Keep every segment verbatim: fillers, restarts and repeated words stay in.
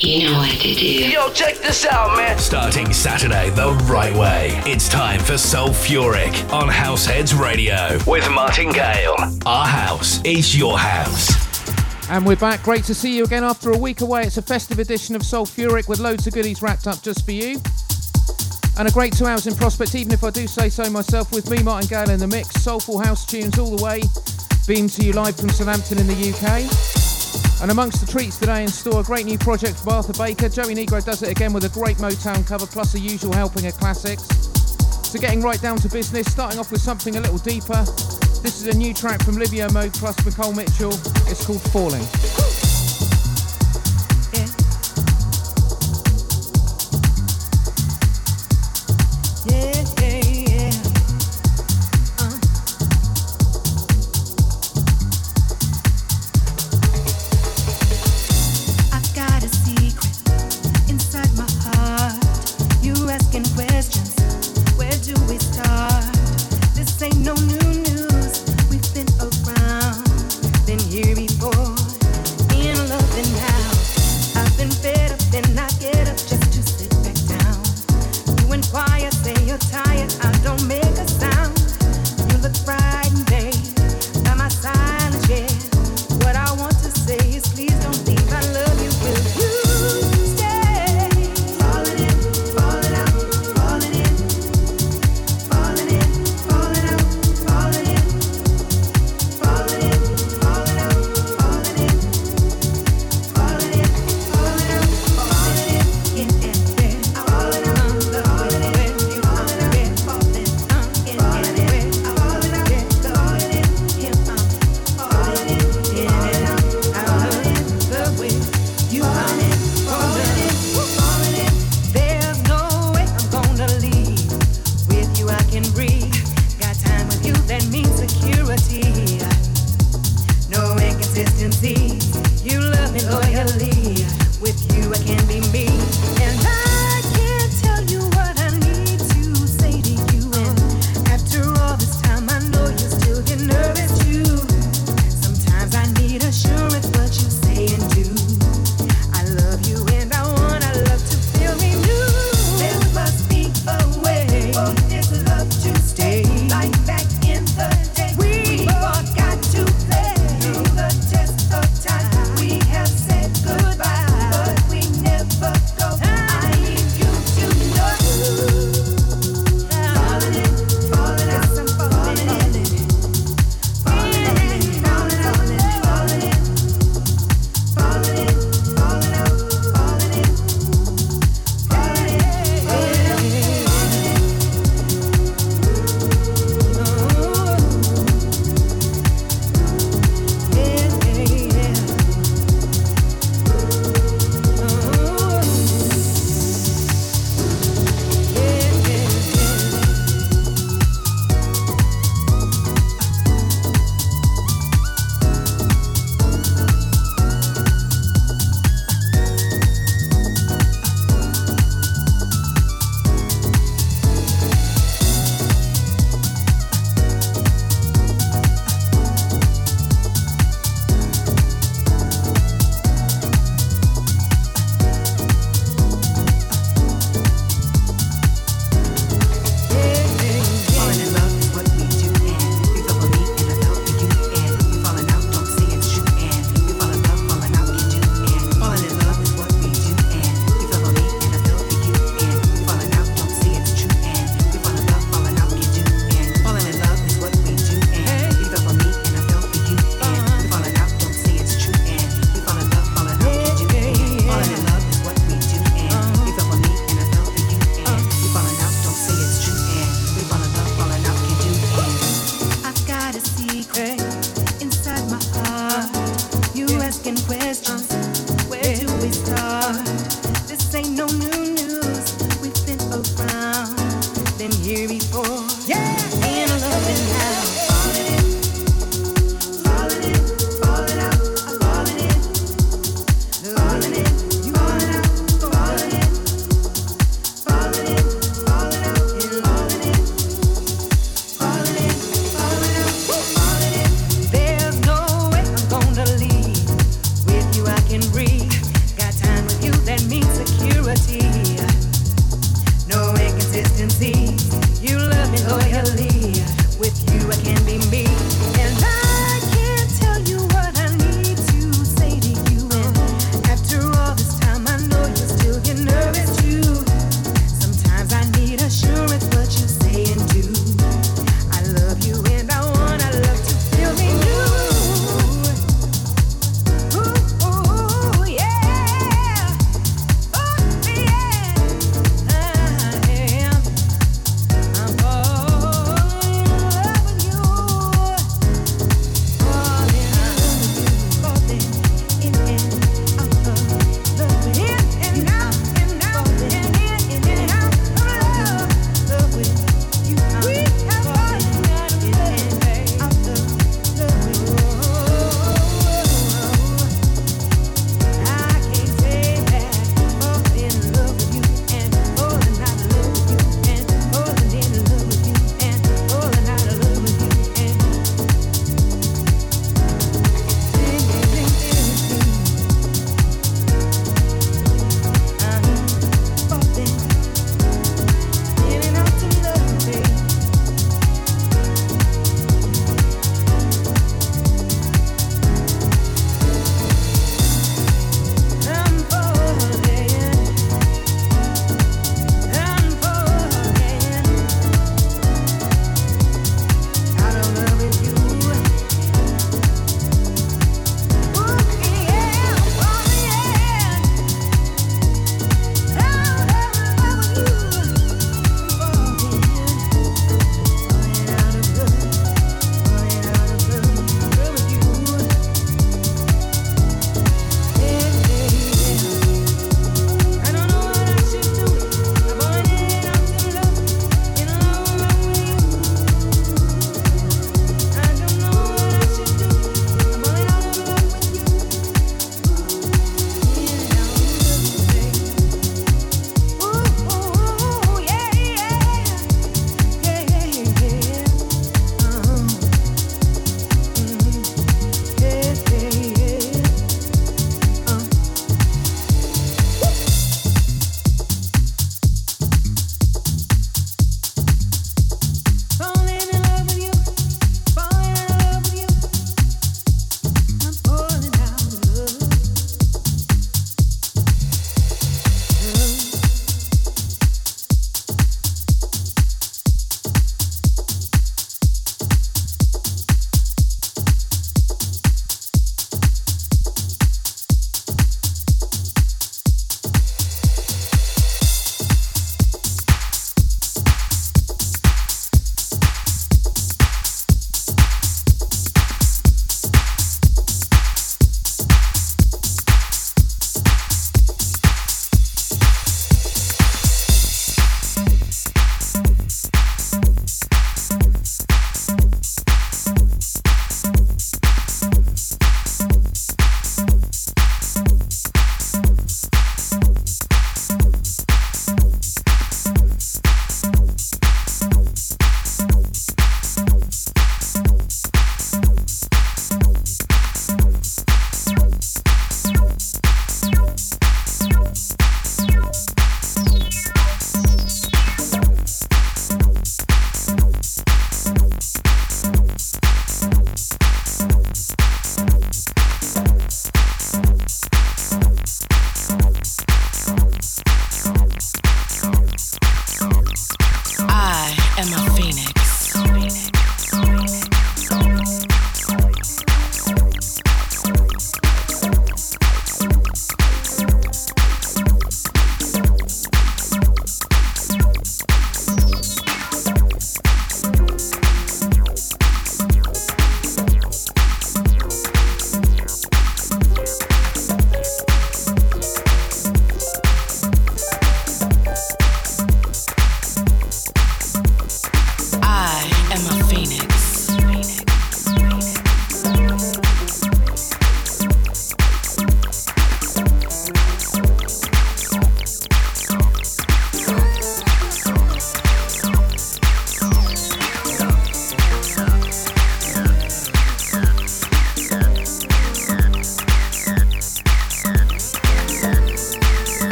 You know what to do. Yo, check this out, man. Starting Saturday the right way. It's time for Soul Furic on Househeads Radio with Martin Gale. Our house is your house. And we're back. Great to see you again after a week away. It's a festive edition of Soul Furic with loads of goodies wrapped up just for you. And a great two hours in prospect, even if I do say so myself, with me, Martin Gale, in the mix. Soulful house tunes all the way. Beamed to you live from Southampton in the U K. And amongst the treats today in store, a great new project from Arthur Baker. Joey Negro does it again with a great Motown cover, plus the usual helping of classics. So getting right down to business, starting off with something a little deeper. This is a new track from Livio Mode plus Nicole Mitchell. It's called Falling. Before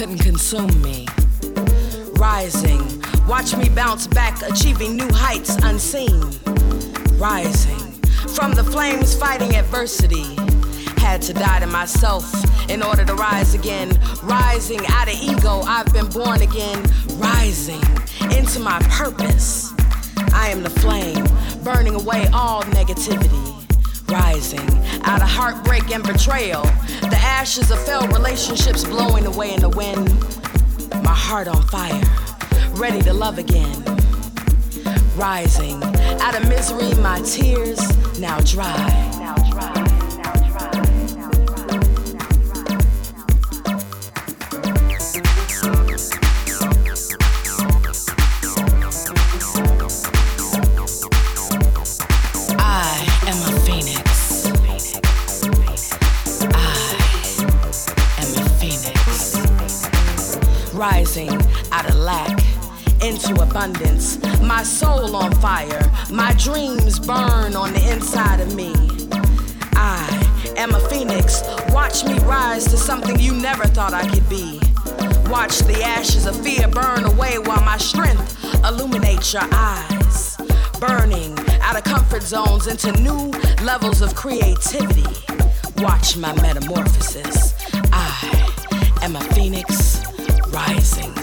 couldn't consume me. Rising, watch me bounce back, achieving new heights unseen. Rising, from the flames fighting adversity. Had to die to myself in order to rise again. Rising out of ego, I've been born again. Rising into my purpose. I am the flame, burning away all negativity. Rising out of heartbreak and betrayal. The ashes of failed relationships blowing away in the wind. My heart on fire, ready to love again. Rising out of misery, my tears now dry. Rising out of lack into abundance, my soul on fire, my dreams burn on the inside of me. I am a phoenix, watch me rise to something you never thought I could be. Watch the ashes of fear burn away while my strength illuminates your eyes. Burning out of comfort zones into new levels of creativity. Watch my metamorphosis. I am a phoenix. Rising.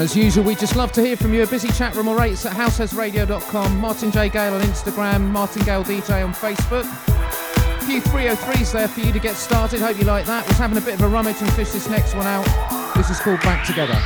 As usual, we just love to hear from you. A busy chat room or rates at househeads radio dot com. Martin J. Gale on Instagram, Martin Gale D J on Facebook. A few three oh threes there for you to get started. Hope you like that. Was having a bit of a rummage and fish this next one out. This is called Back Together.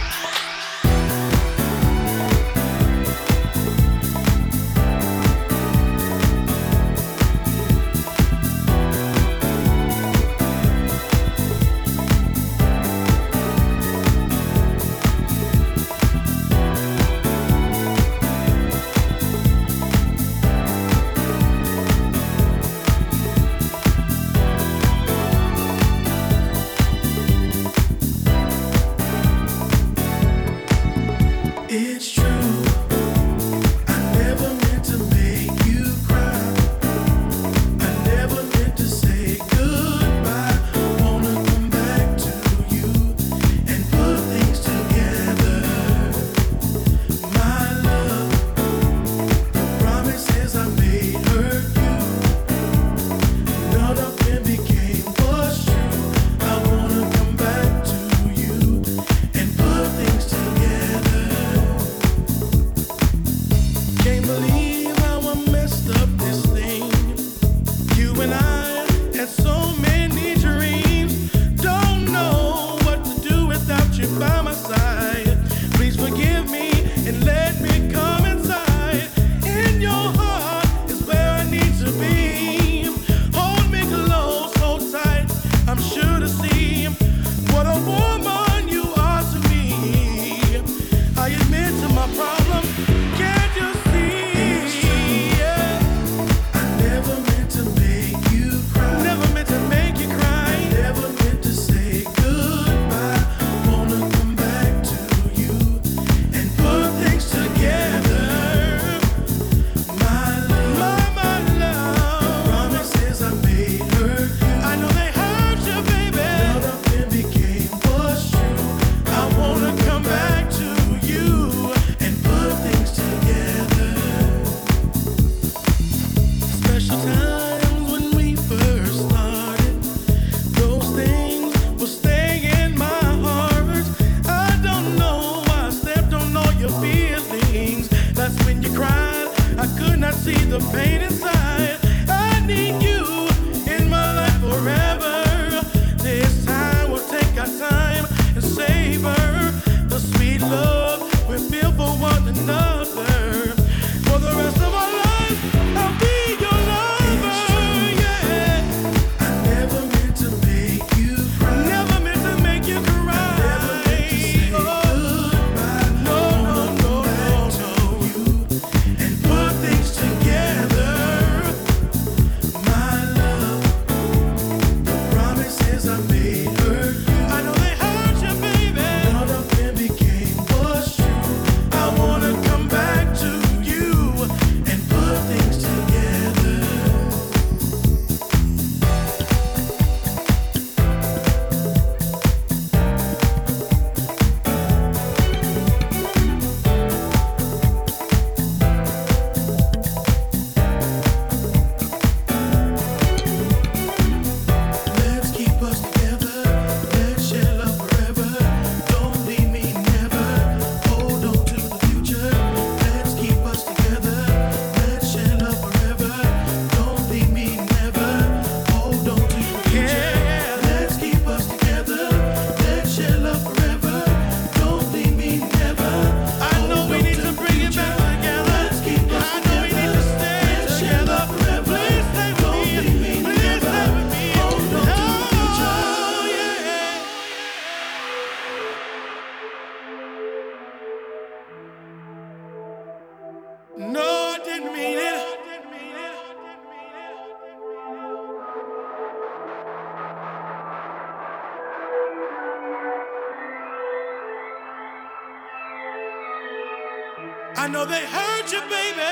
I know they hurt you, baby.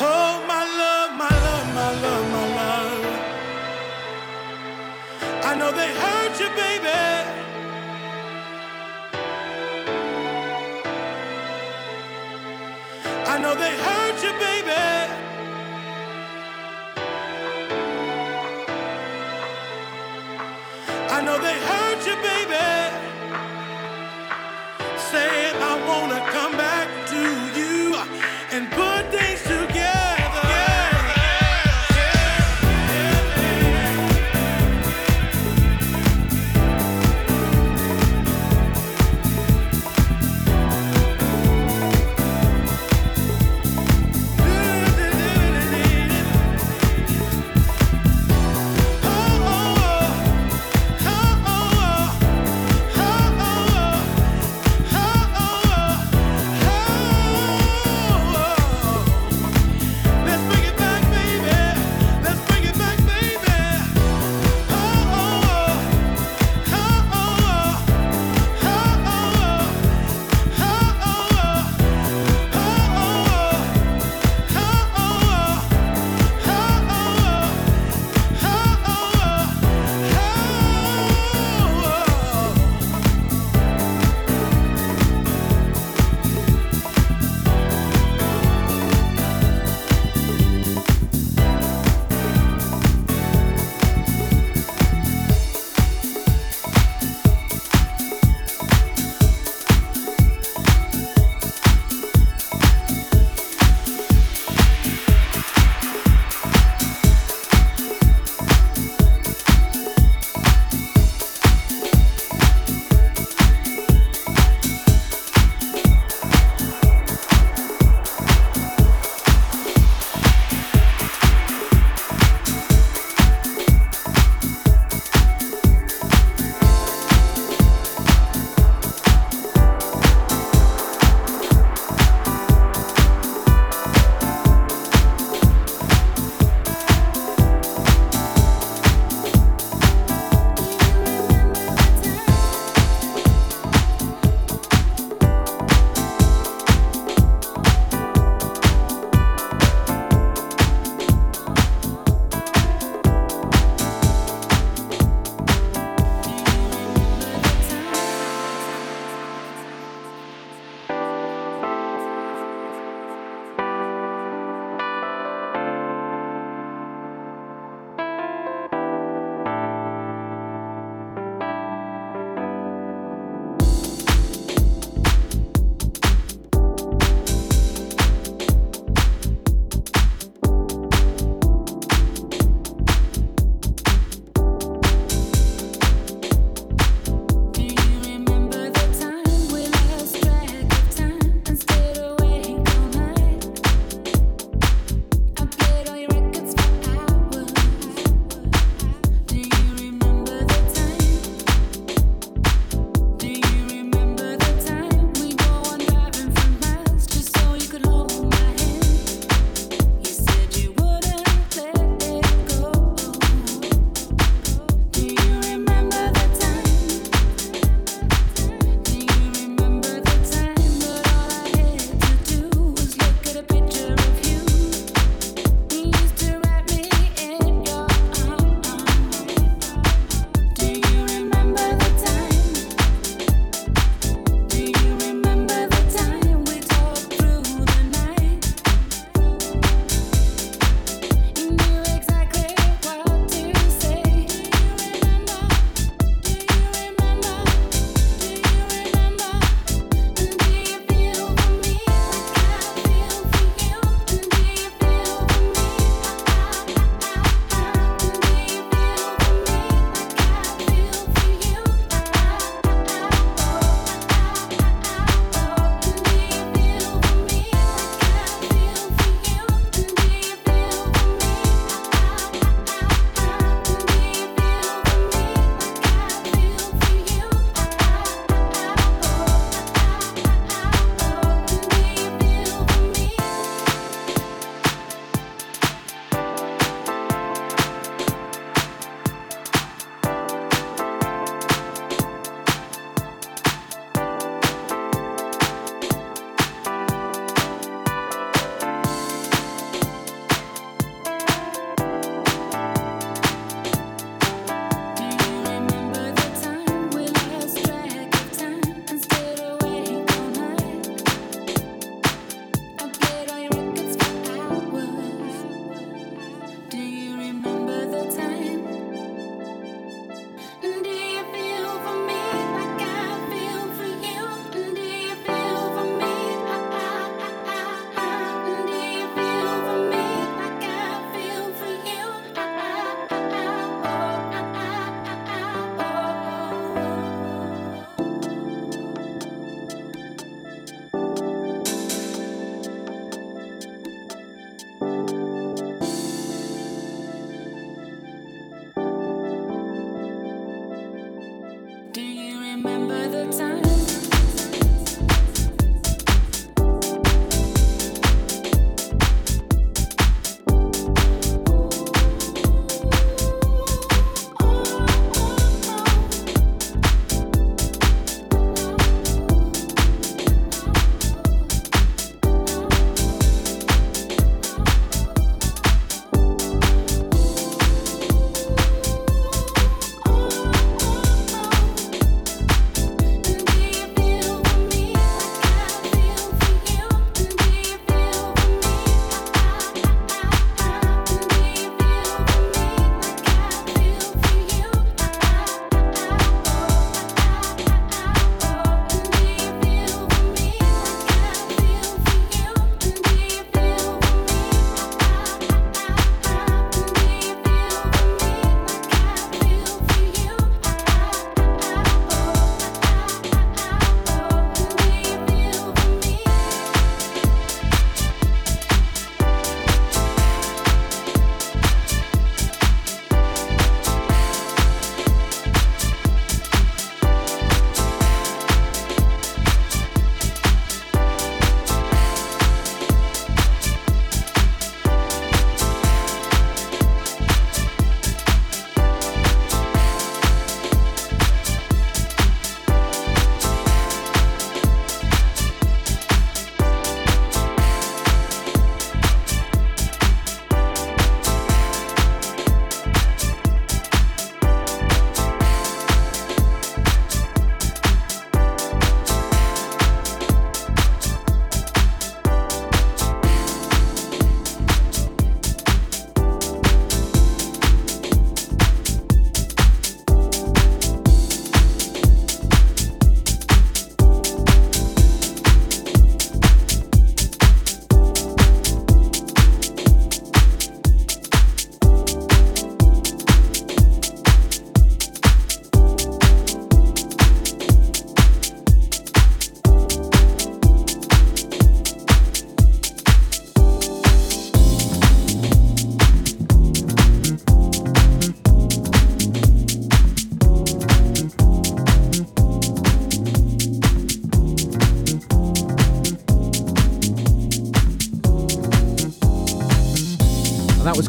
Oh, my love, my love, my love, my love. I know they hurt you, baby. I know they hurt you, baby. I know they hurt you, baby. Said I wanna come back to you and put things together. Oh,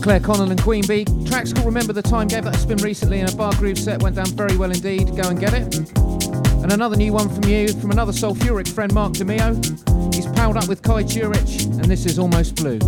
Claire Connell and Queen Bee. Track School, Remember the Time, gave that a spin recently in a bar groove set, went down very well indeed. Go and get it. And another new one from you, from another Soul Furic friend, Mark DeMio. He's palled up with Kai Turic, and this is Almost Blue.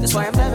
That's why I'm not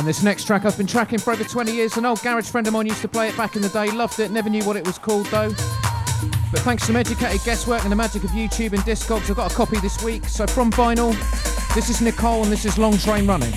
And this next track I've been tracking for over twenty years. An old garage friend of mine used to play it back in the day. Loved it, never knew what it was called though. But thanks to some educated guesswork and the magic of YouTube and Discogs, I've got a copy this week. So from vinyl, this is Nicole and this is Long Train Running.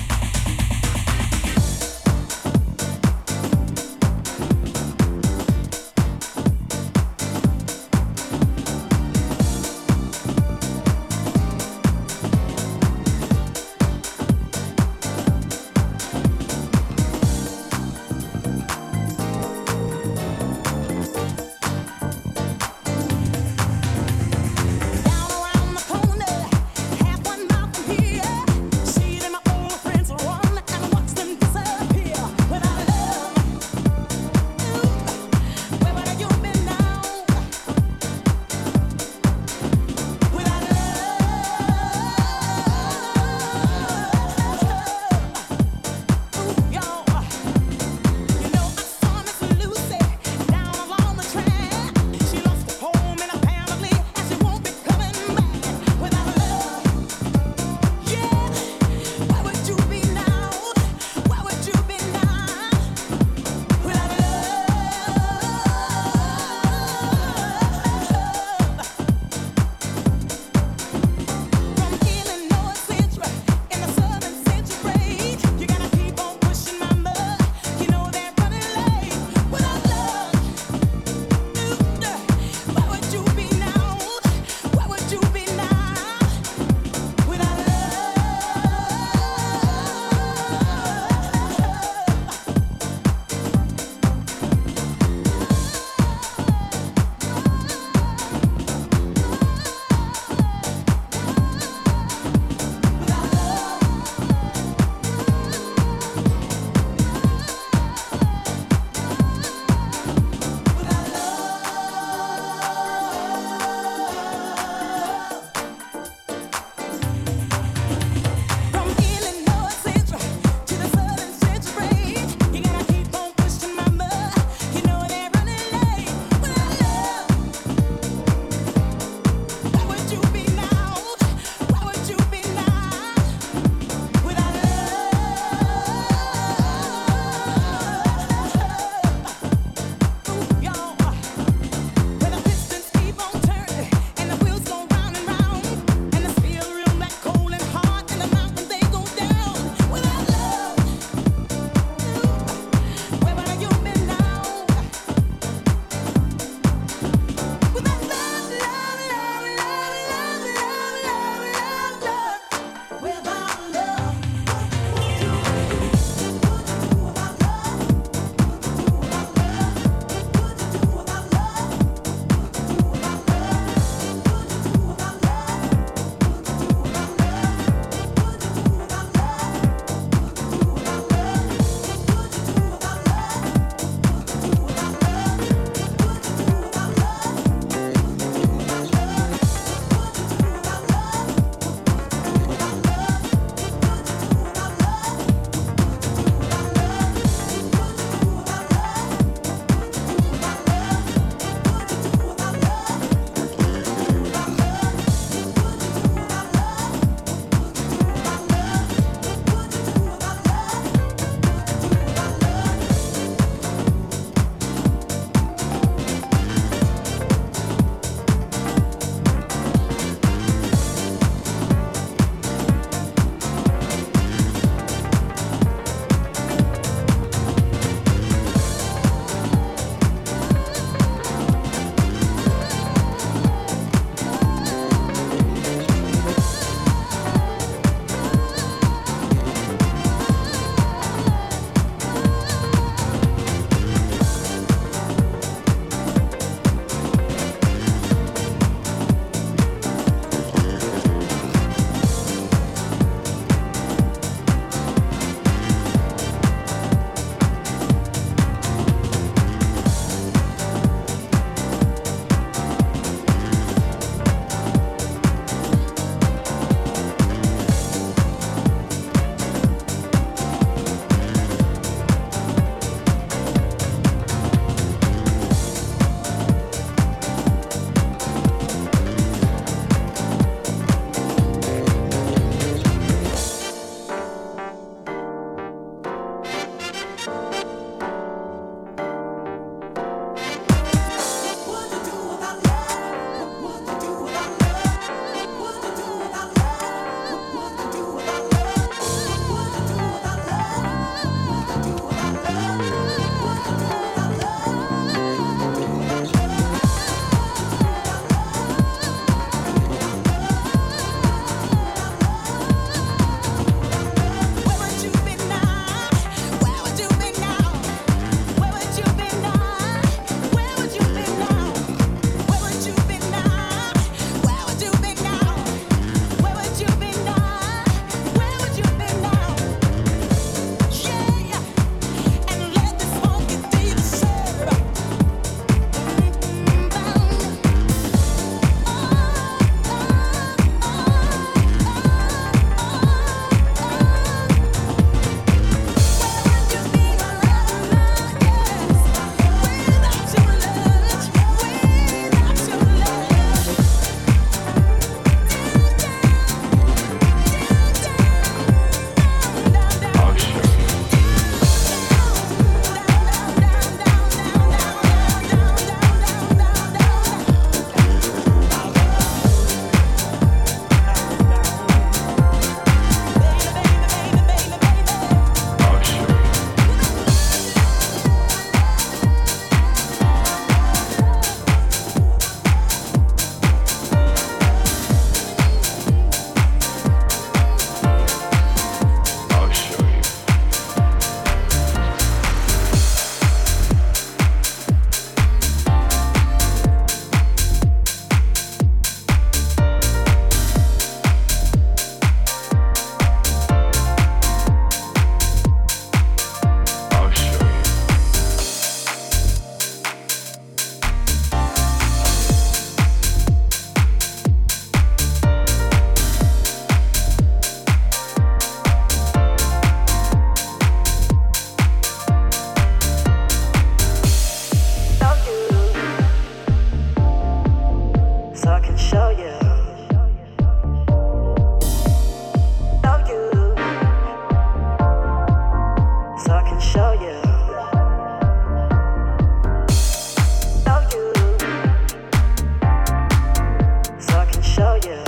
show you.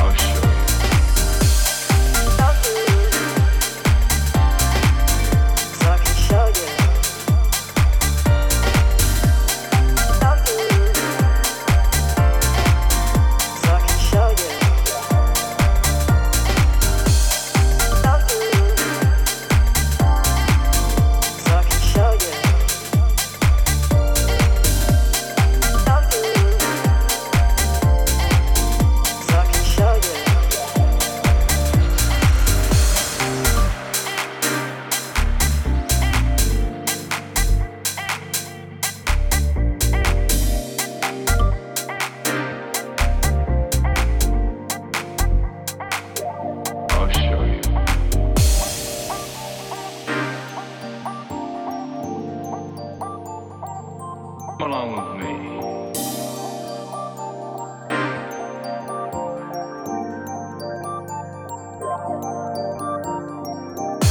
Show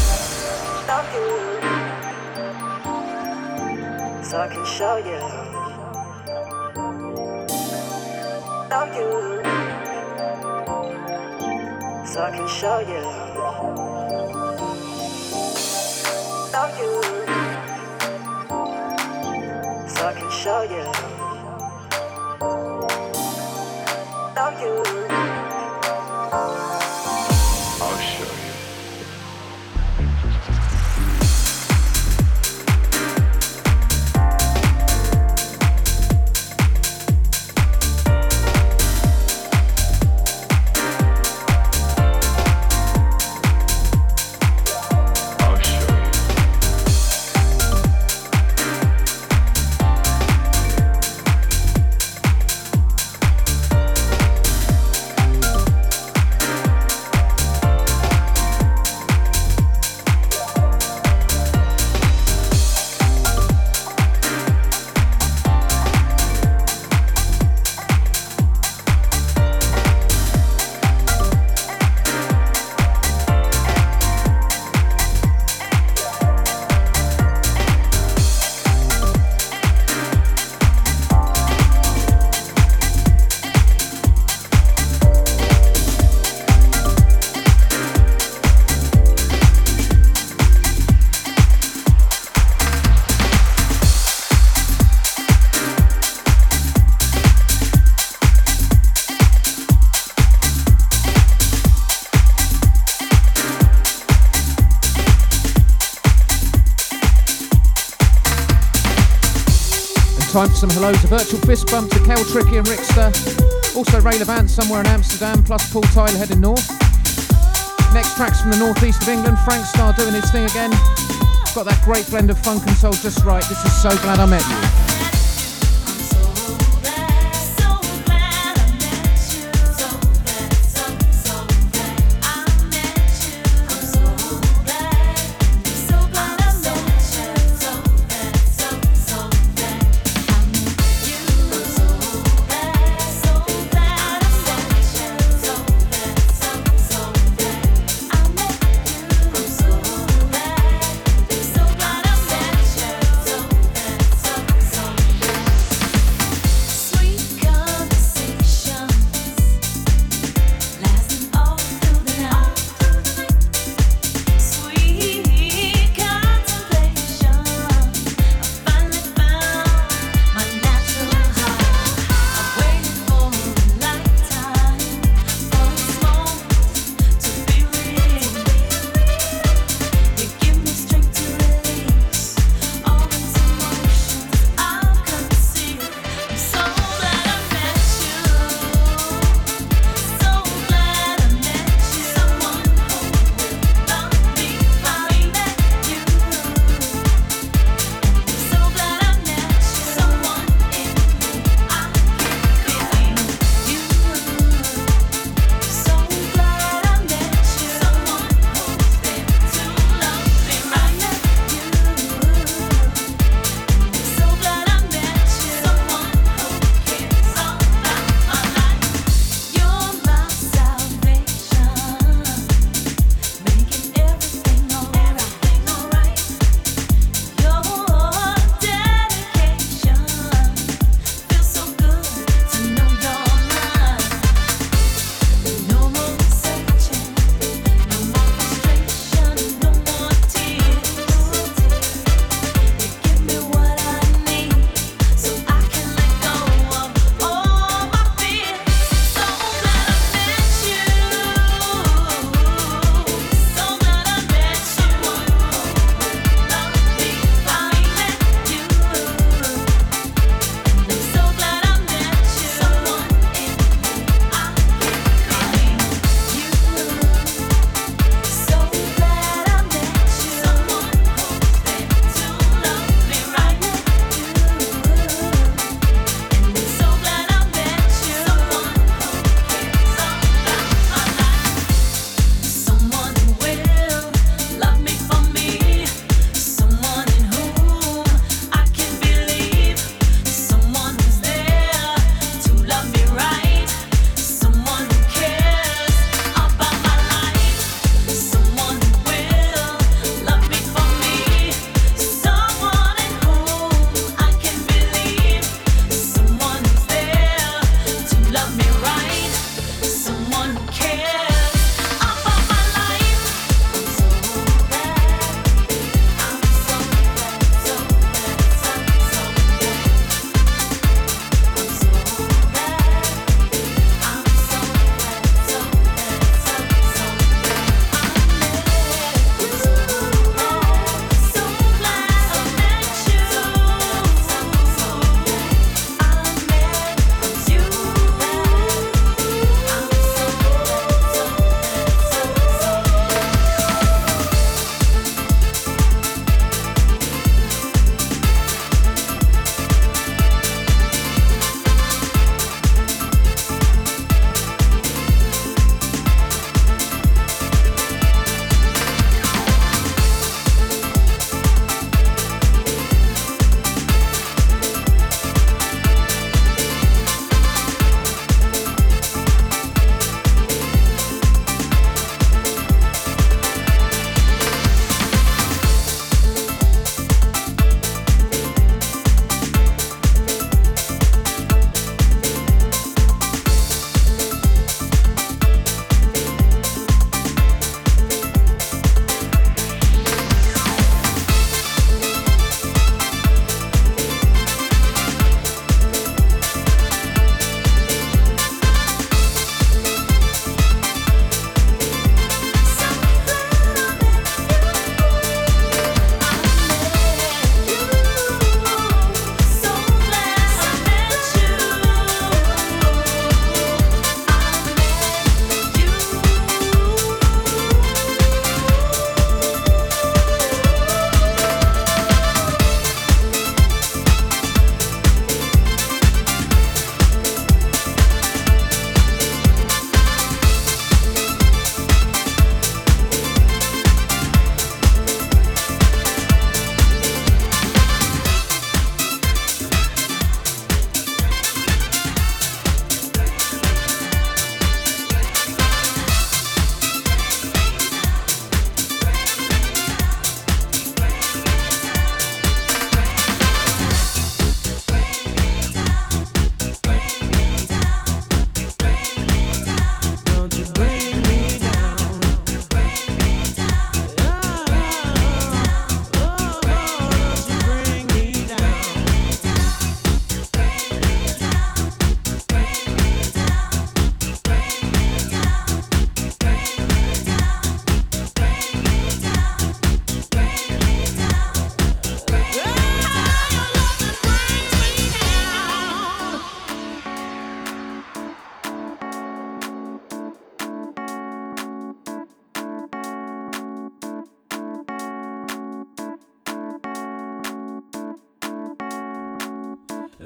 you. So I can show you. I'll show you. Show you. So I can show you. Show you. So I can show you. Time for some hellos to Virtual Fistbump, to Kel Tricky and Rickster. Also Ray Levant somewhere in Amsterdam, plus Paul Tyler heading north. Next track's from the northeast of England, Frank Starr doing his thing again. Got that great blend of funk and soul just right. This is So Glad I Met You. So glad, so glad I met you. So glad, so, so glad I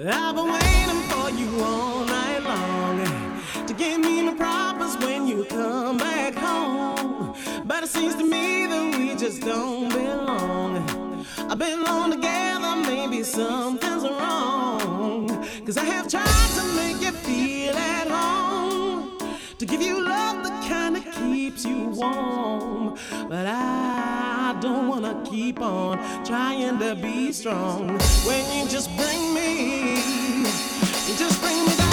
I've been waiting for you all night long to give me my props when you come back home. But it seems to me that we just don't belong. I've been alone together, maybe something's wrong. Cause I have tried to make you feel at home, to give you love that kinda keeps you warm. But I don't wanna keep on trying to be strong when you just bring me, you just bring me down.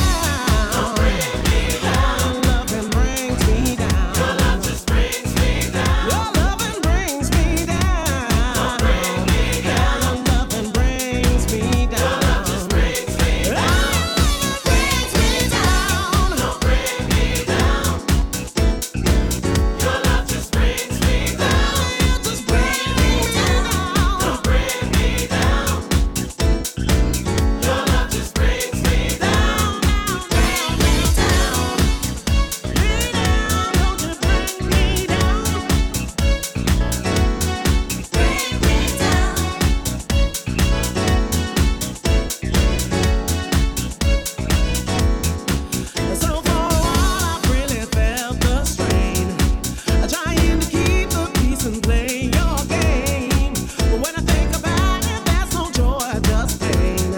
Don't bring me down. Your love and brings me down. Your love just brings me down. Your love and brings me down. Don't bring me down. Your love and brings me down. Your love just brings me down. Love brings me down. Don't bring me down. Your love just brings me down. Your love just brings me down. Don't bring me down. Your love just brings me down. Bring me down. Bring down. Don't you bring me down. Bring me down. So for a while I really felt the strain, trying to keep the peace and play your game. But when I think about it, there's no joy, just pain.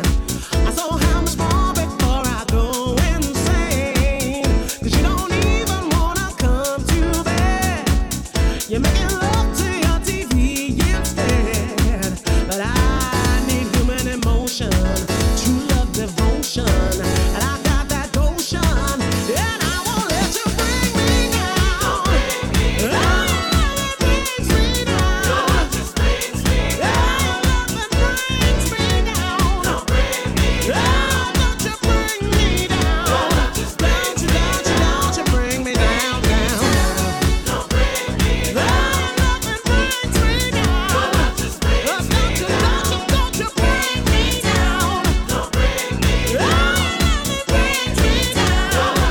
I saw how much more before I go insane. Cause you don't even wanna come to bed. You're making love to your T V instead. But I need human emotion, true love devotion. And I got that notion, and I won't let you bring me down. Ah, it brings me down. Your love just brings me down. Ah, your love brings me down. Don't bring me down. Ah, don't you bring me down. Your love just brings me down. Don't you, don't you, don't you bring me down, down. Don't bring me down. Don't bring me down. Your love just brings me down. Don't bring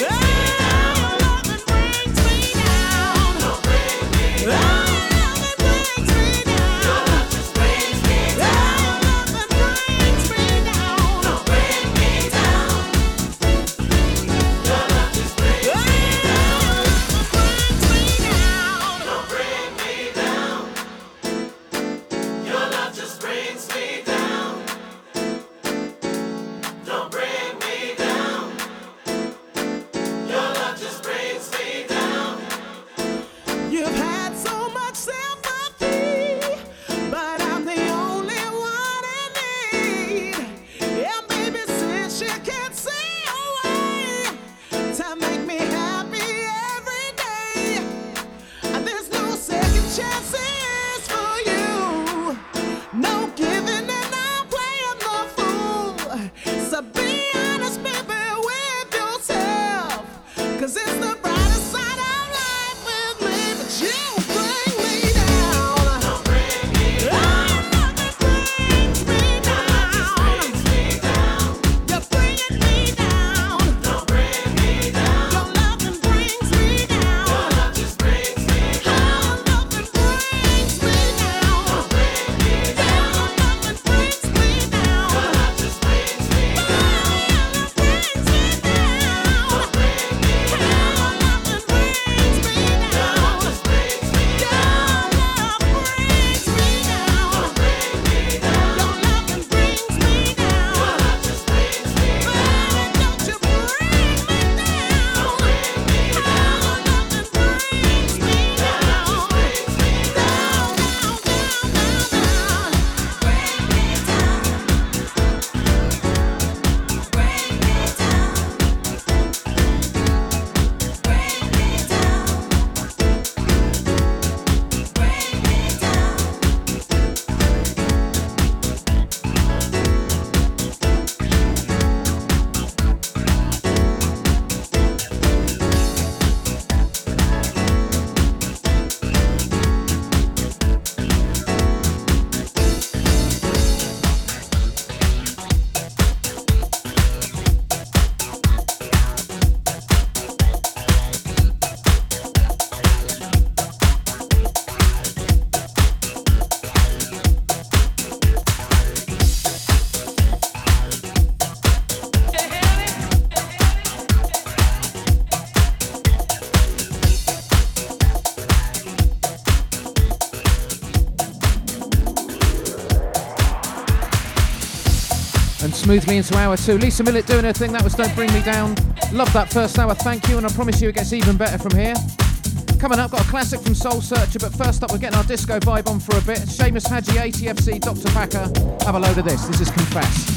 me down. Your love just brings me down. Don't bring me down. Your love just brings me down. Don't bring me down. Your love just brings me down. Don't bring me down. Your love just brings me down. You've had so much sympathy, but I'm the only one in need. Yeah, baby, since you can't see a way to make me happy every day, there's no second chances for you, no giving and I'm playing the fool. So be honest, baby, with yourself, cause it's the brighter side of life with me. But you bring me down. Don't bring me down. Brings me down. You're bringing me down. Don't bring me down. Your love brings me down. Your love just brings me down. Your love brings smoothly into hour two. Lisa Millett doing her thing. That was Don't Bring Me Down. Love that first hour. Thank you. And I promise you it gets even better from here. Coming up, got a classic from Soul Searcher. But first up, we're getting our disco vibe on for a bit. Seamus Haji, A T F C, Doctor Packer. Have a load of this. This is Confess.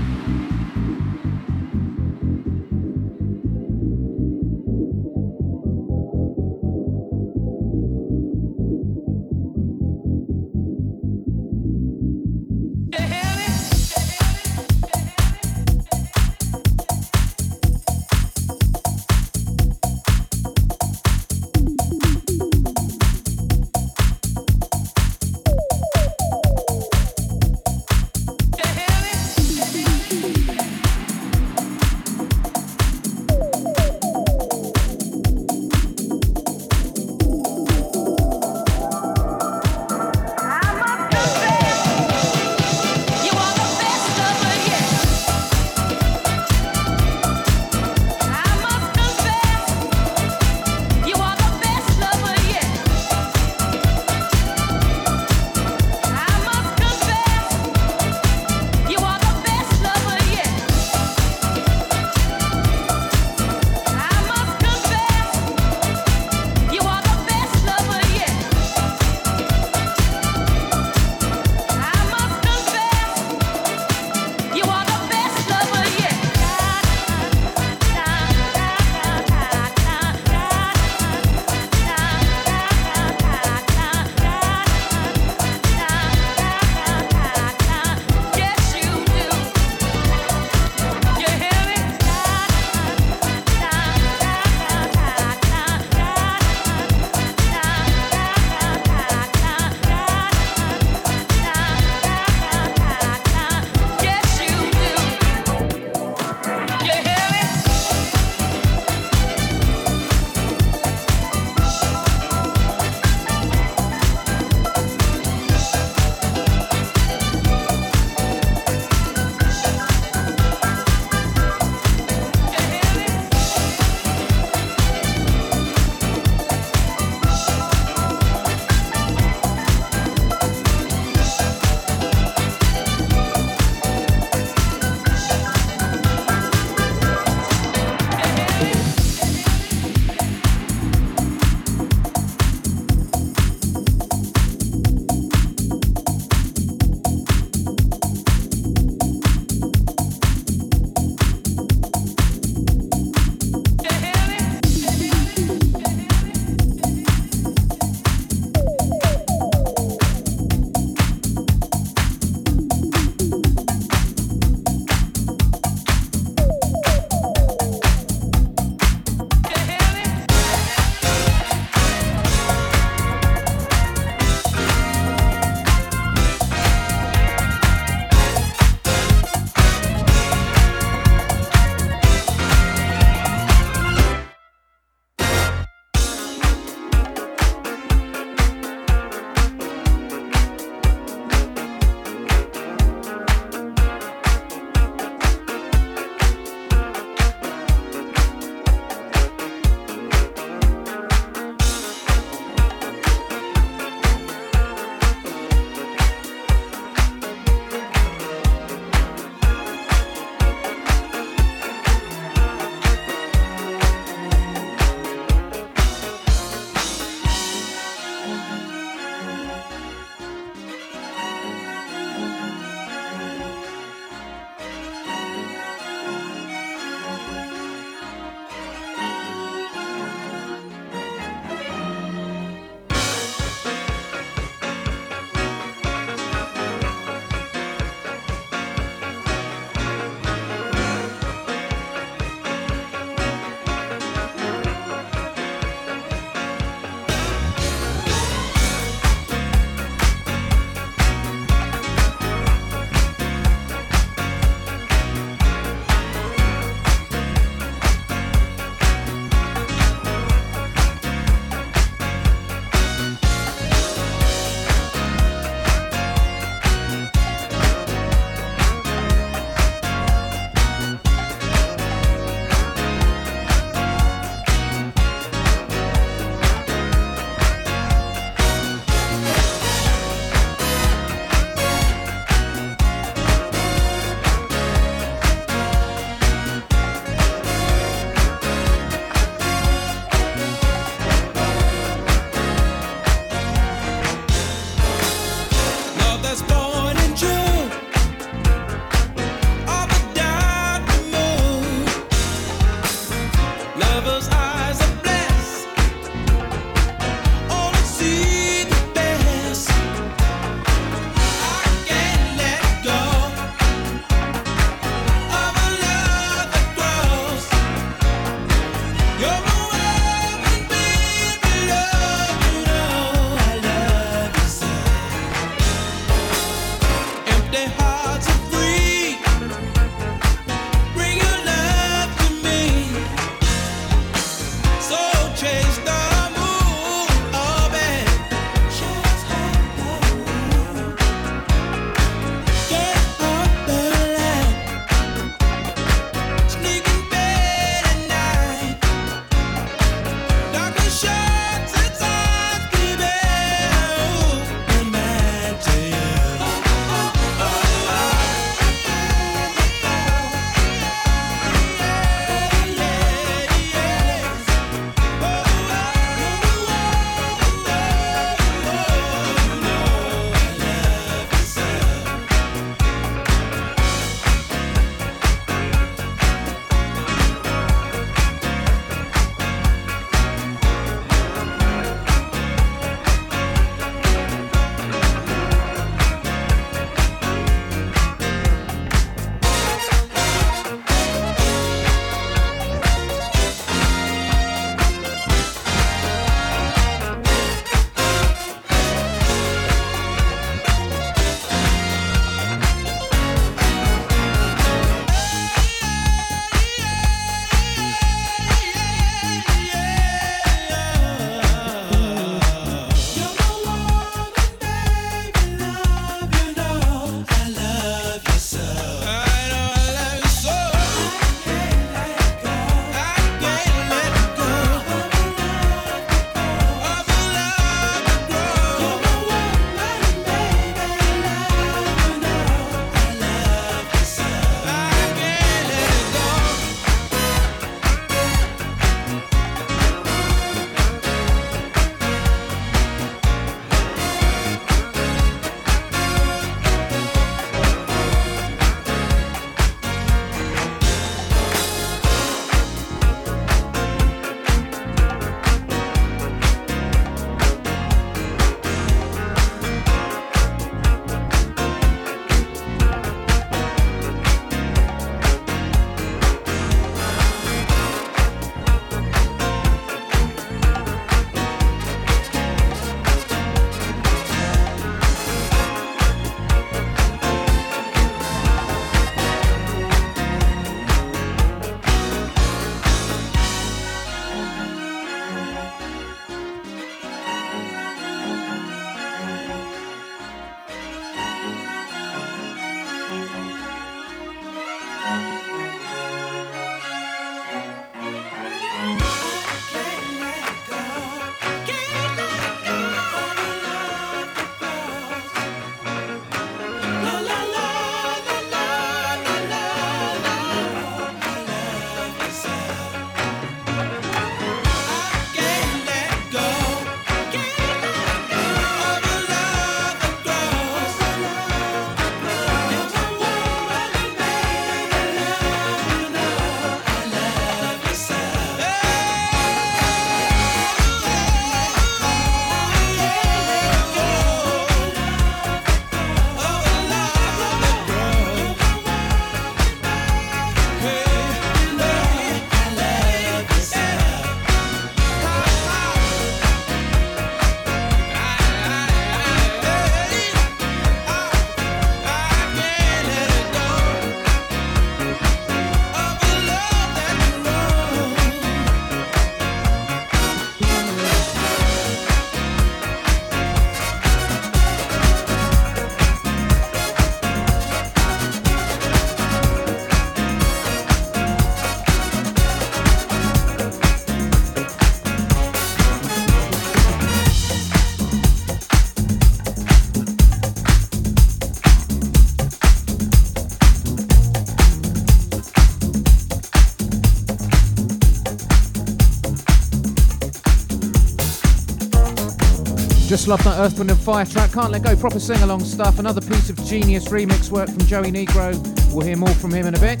Just Slothnot, Earthbound and Fire track, Can't Let Go, proper sing-along stuff. Another piece of genius remix work from Joey Negro. We'll hear more from him in a bit.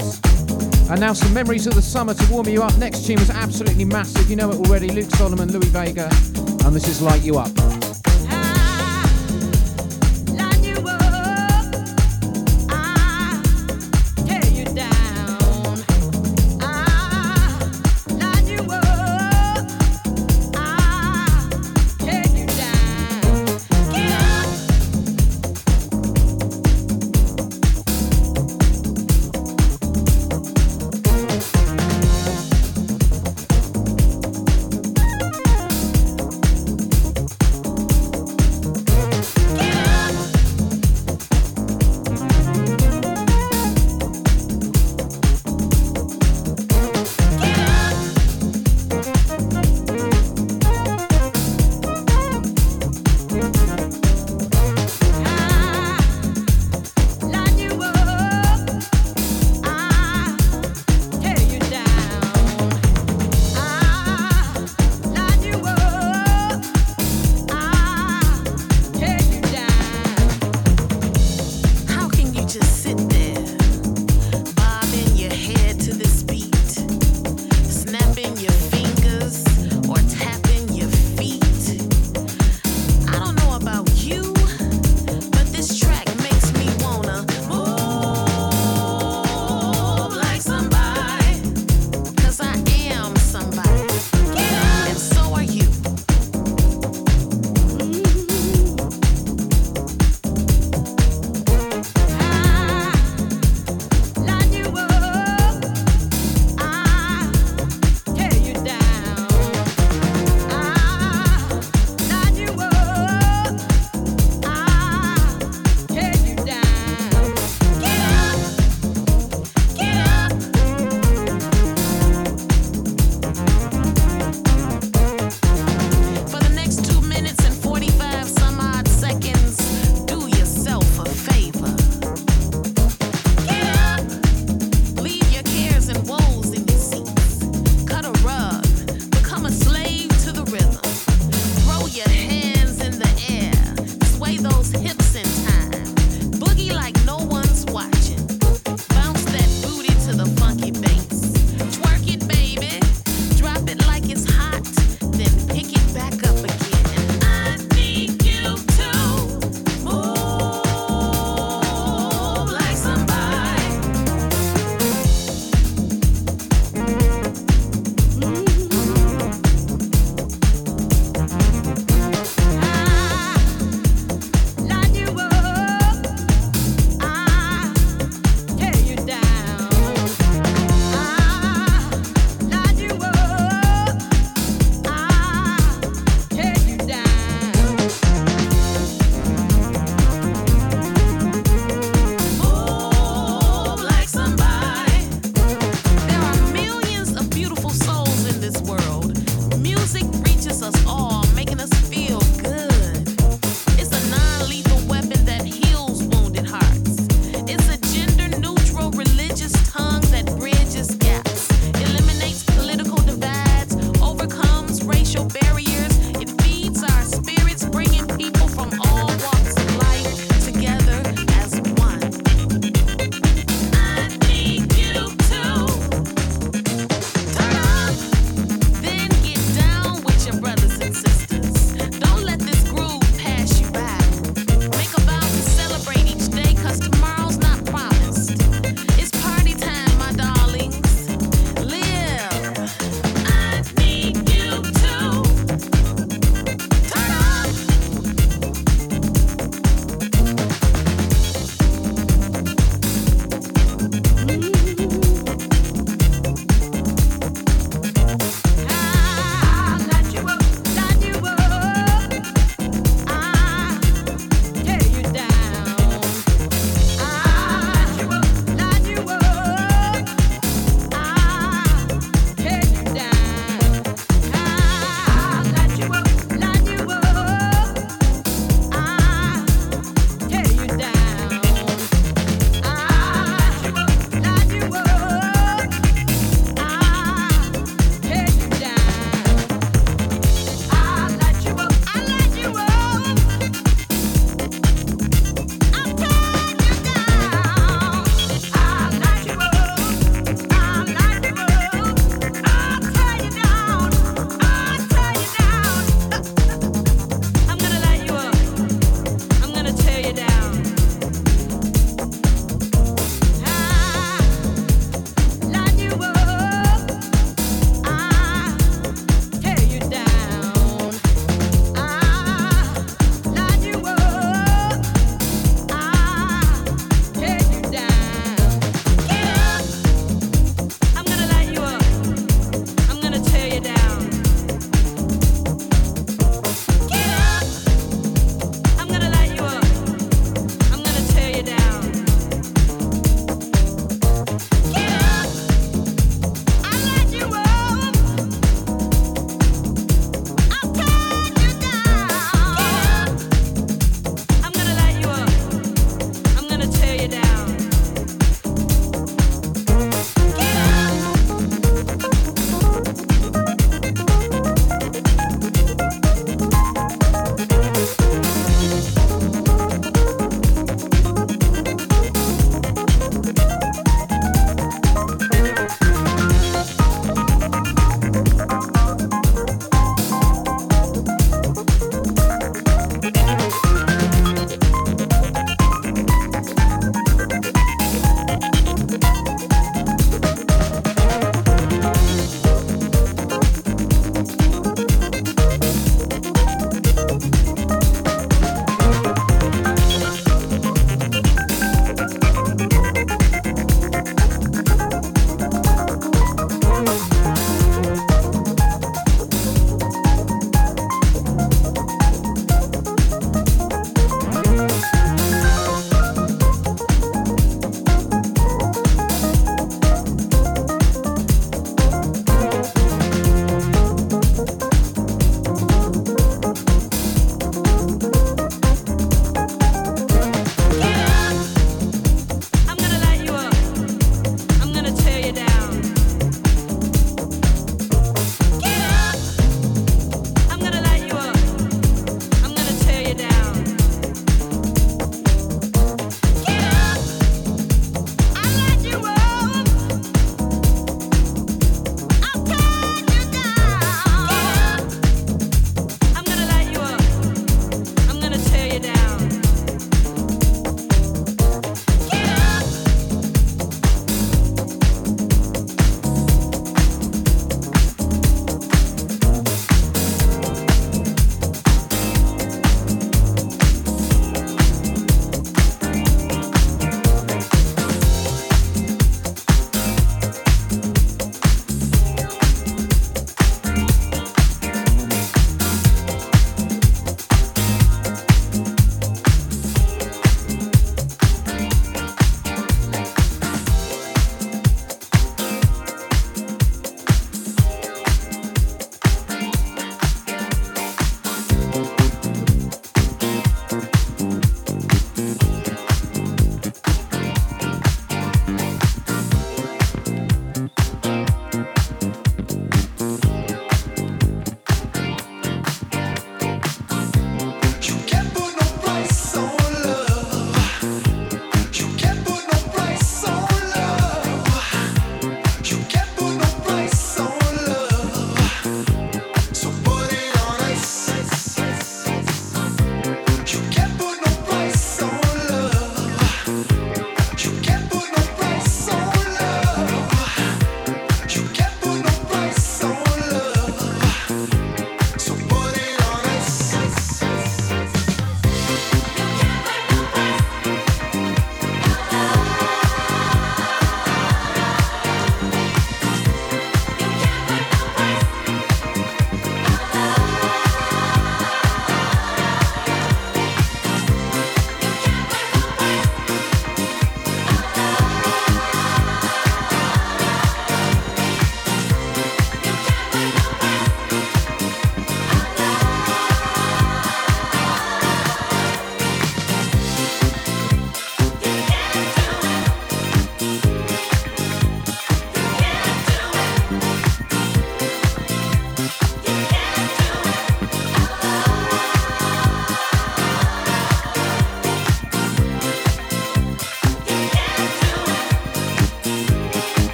And now some memories of the summer to warm you up. Next tune was absolutely massive, you know it already. Luke Solomon, Louis Vega, and this is Light You Up.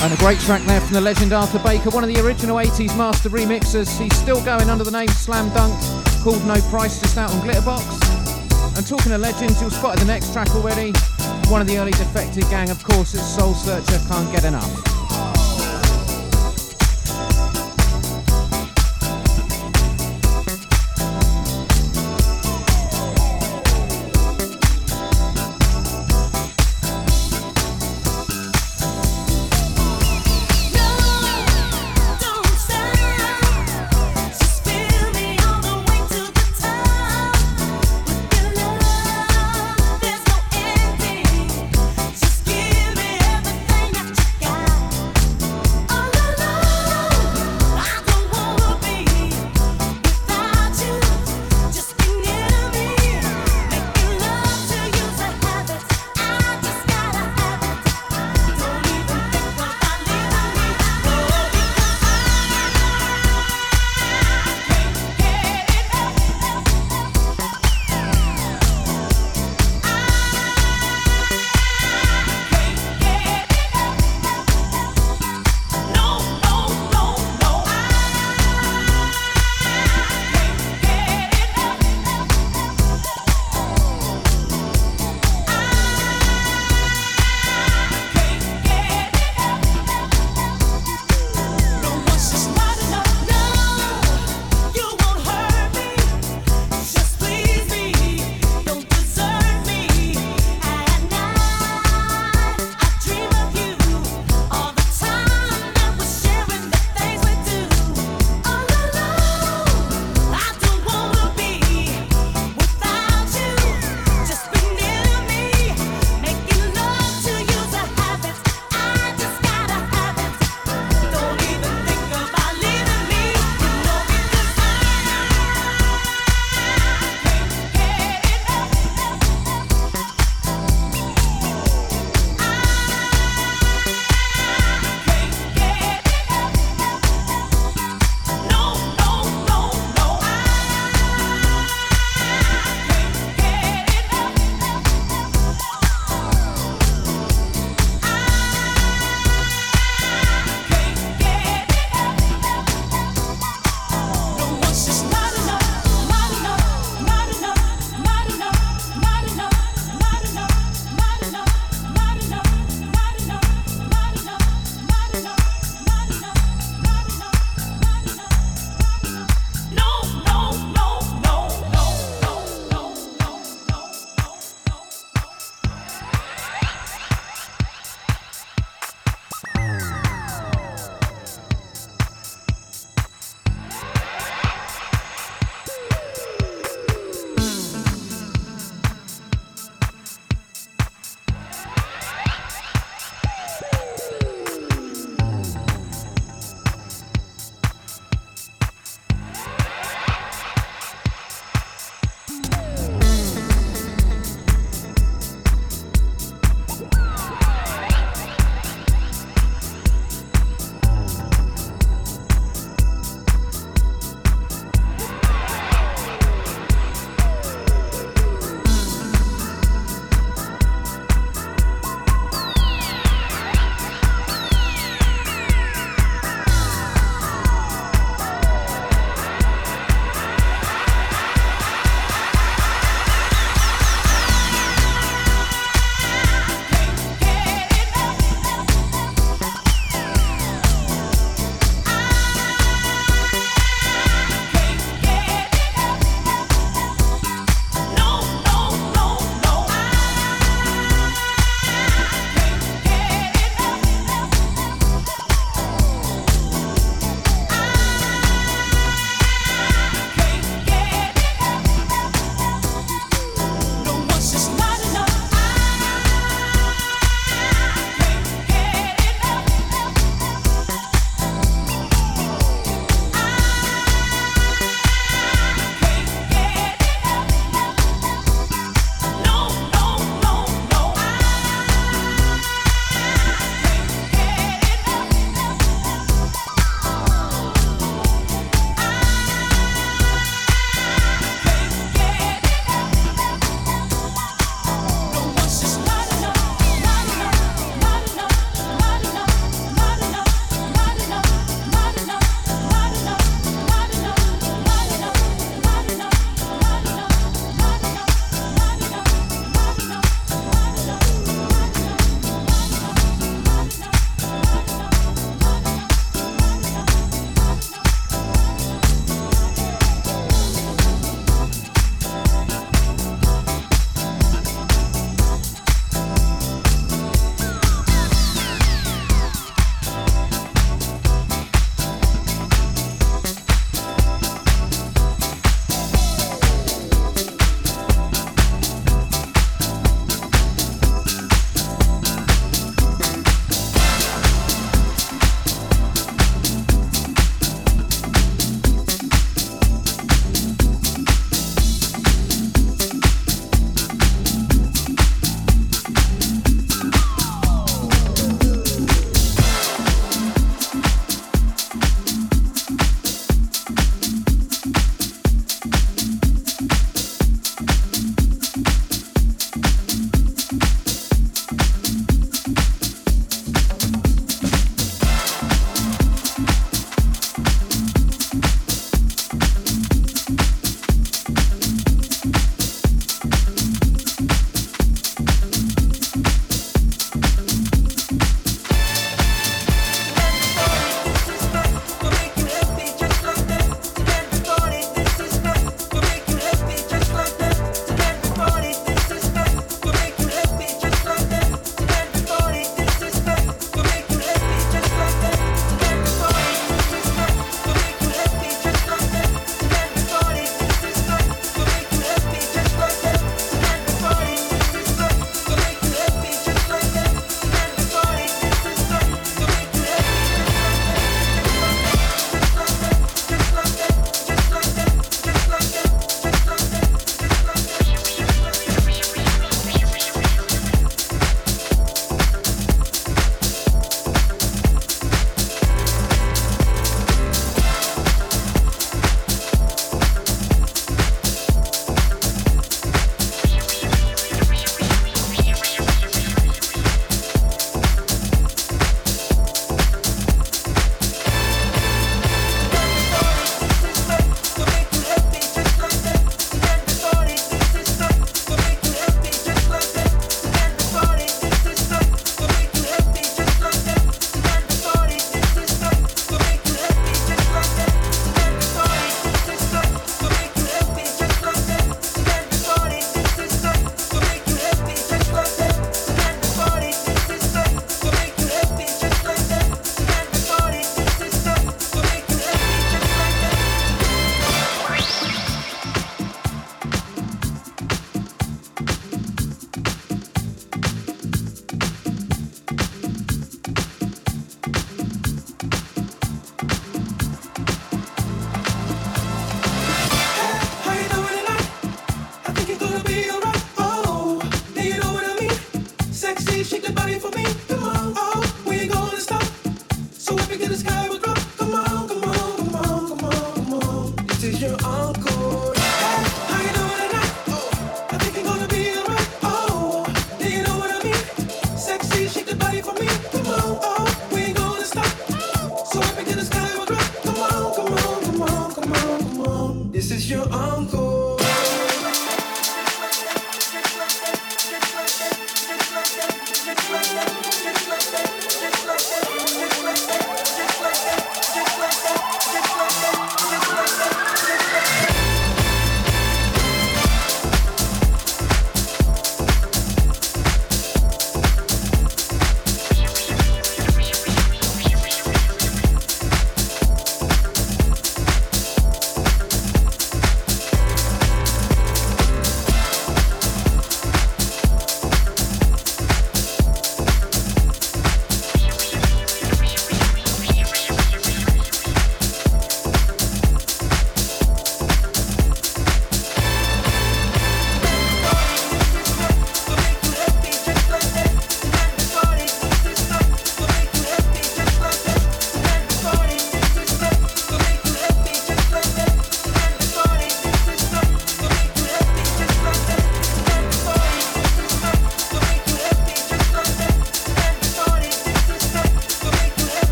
And a great track there from the legend Arthur Baker, one of the original eighties master remixers. He's still going under the name Slam Dunk, called No Price, just out on Glitterbox. And talking of legends, you'll spot the next track already. One of the early Defected gang, of course, it's Soul Searcher, Can't Get Enough.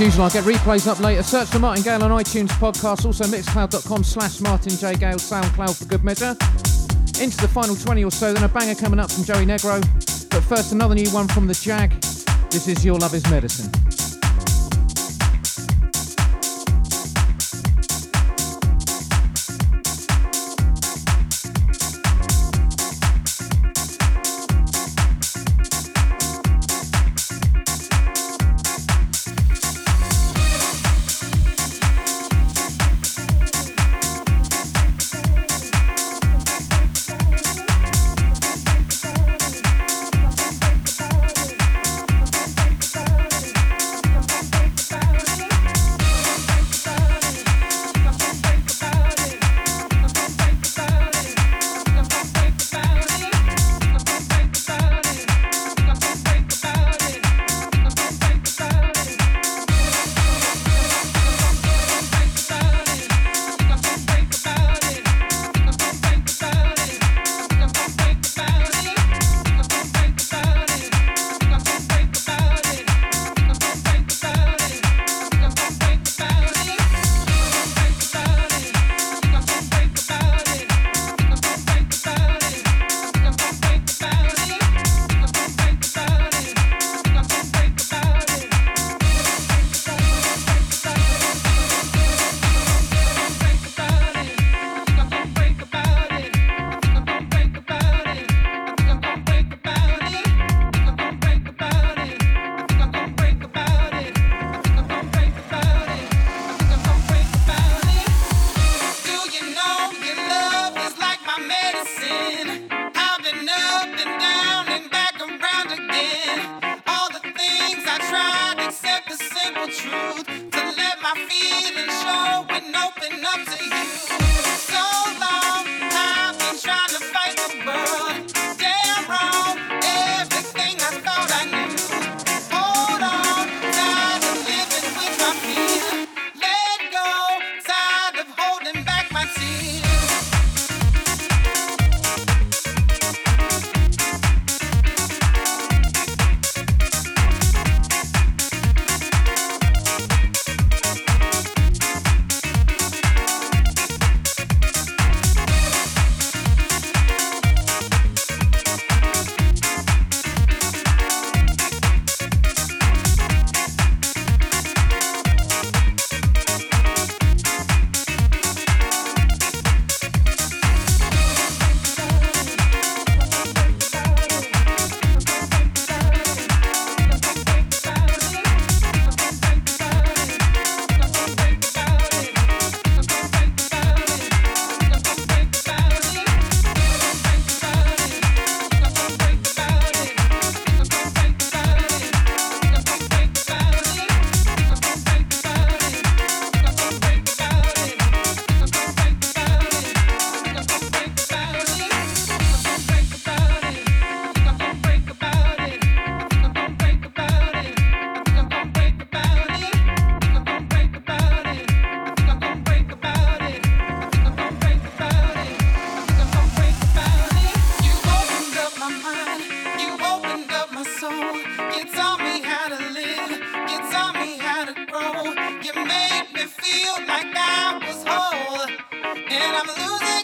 Usual, I'll get replays up later. Search for Martin Gale on iTunes podcast, also mixcloud.com slash Martin J. Gale, SoundCloud for good measure. Into the final twenty or so, then a banger coming up from Joey Negro. But first, another new one from the Jag. This is Your Love Is Medicine.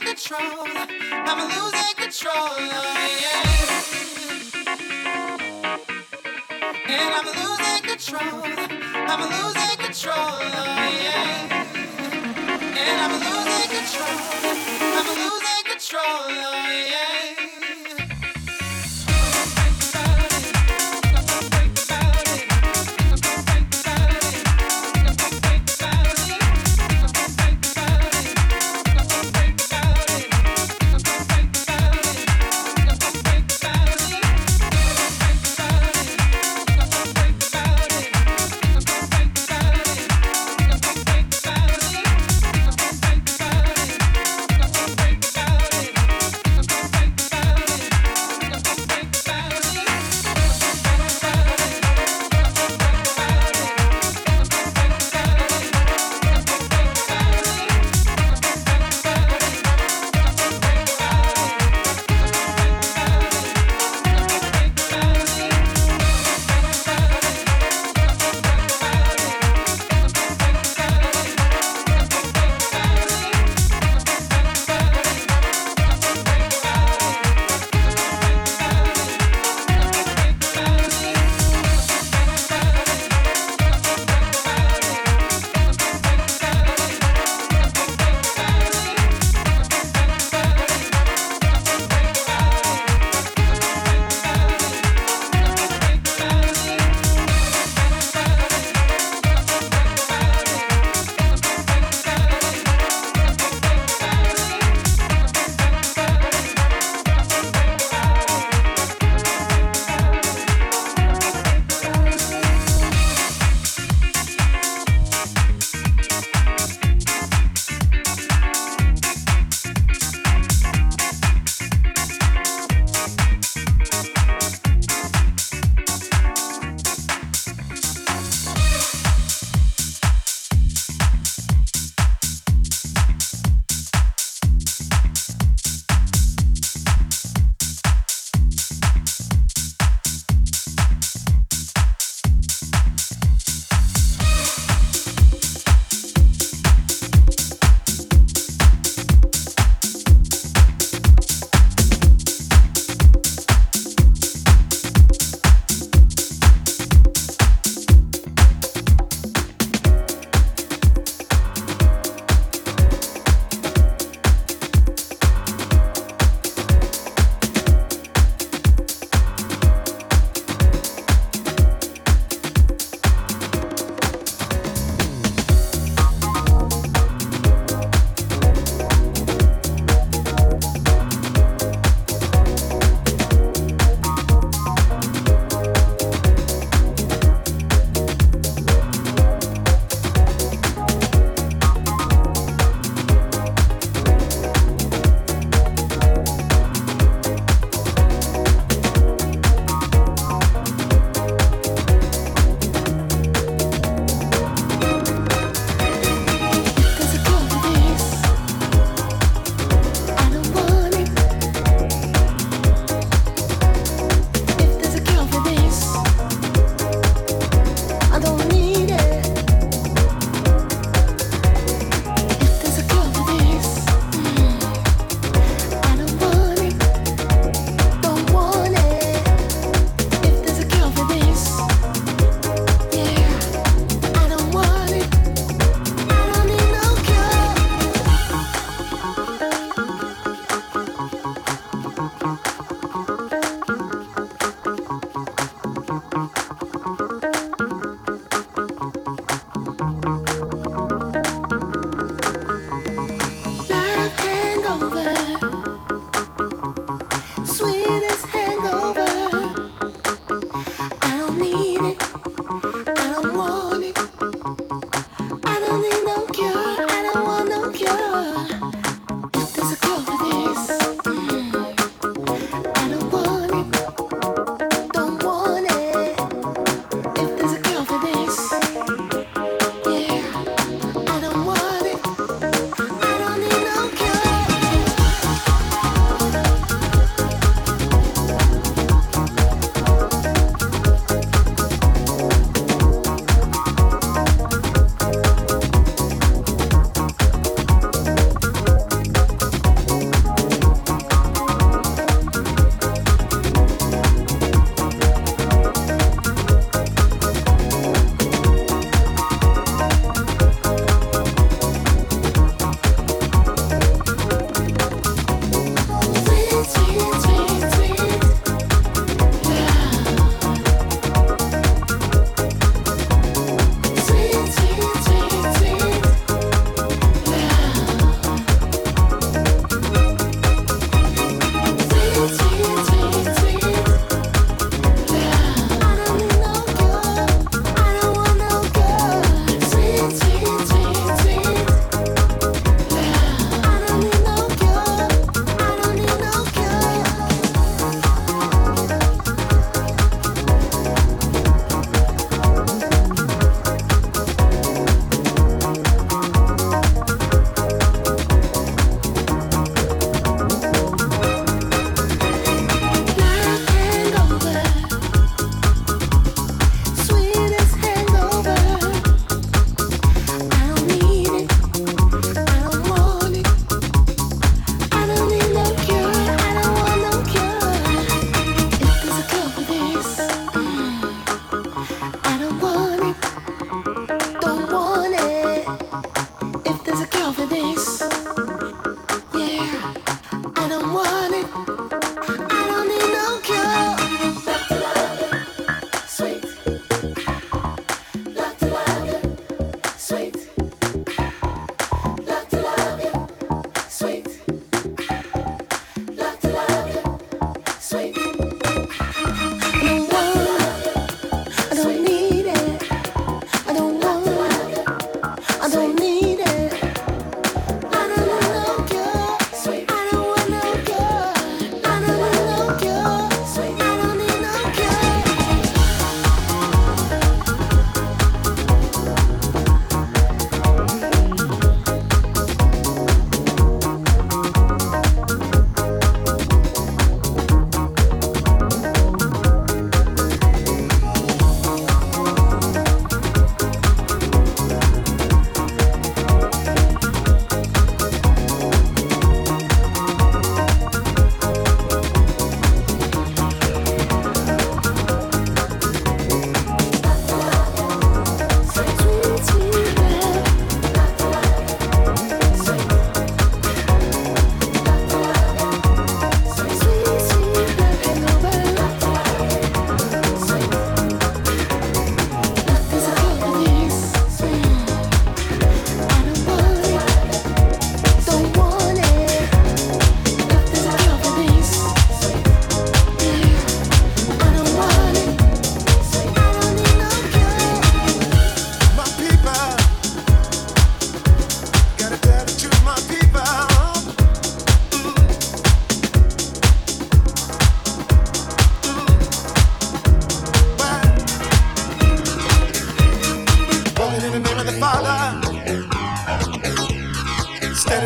control. I'm losing control, yeah. And I'm losing control. I'm losing control, yeah. And I'm losing control. I'm losing control, yeah.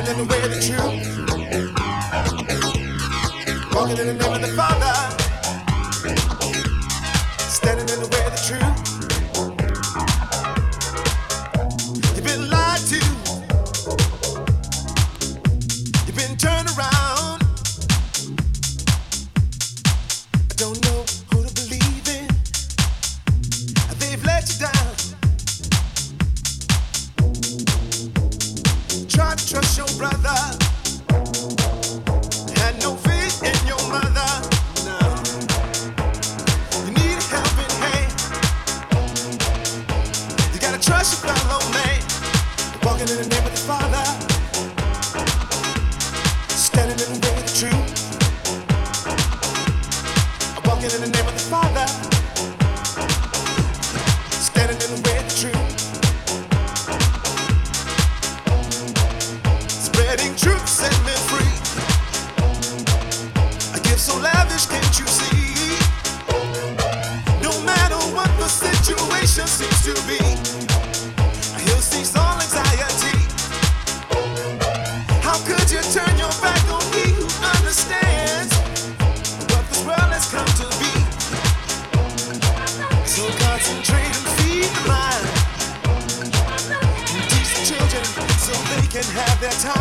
walking in the way of the truth, walking in the name of the Father, standing in the way of the truth. You've been lied to, you've been turned around. I don't know who to believe in, they've let you down. Try to trust your brother, had no faith in your mother. No, you need a helping hand. You gotta trust your fellow man. Walking in the name of the Father, standing in the way of the truth. Walking in the name of the Father, standing in the way of the truth. Letting truth set me free. I give so lavish, can't you see? No matter what the situation seems to be, he'll cease all anxiety. How could you turn your back on me who understands what this world has come to be? So concentrate and feed the mind. They can have their time. I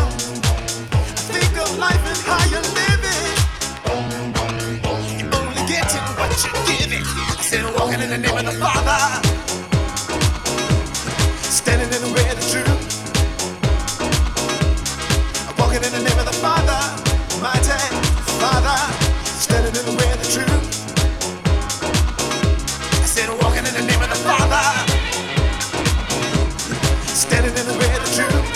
think of life and how you're living. You only get it what you give it. I said I'm walking in the name of the Father, standing in the way of the truth. I'm walking in the name of the Father, mighty Father, standing in the way of the truth. I said I'm walking in the name of the Father, standing in the way of the truth.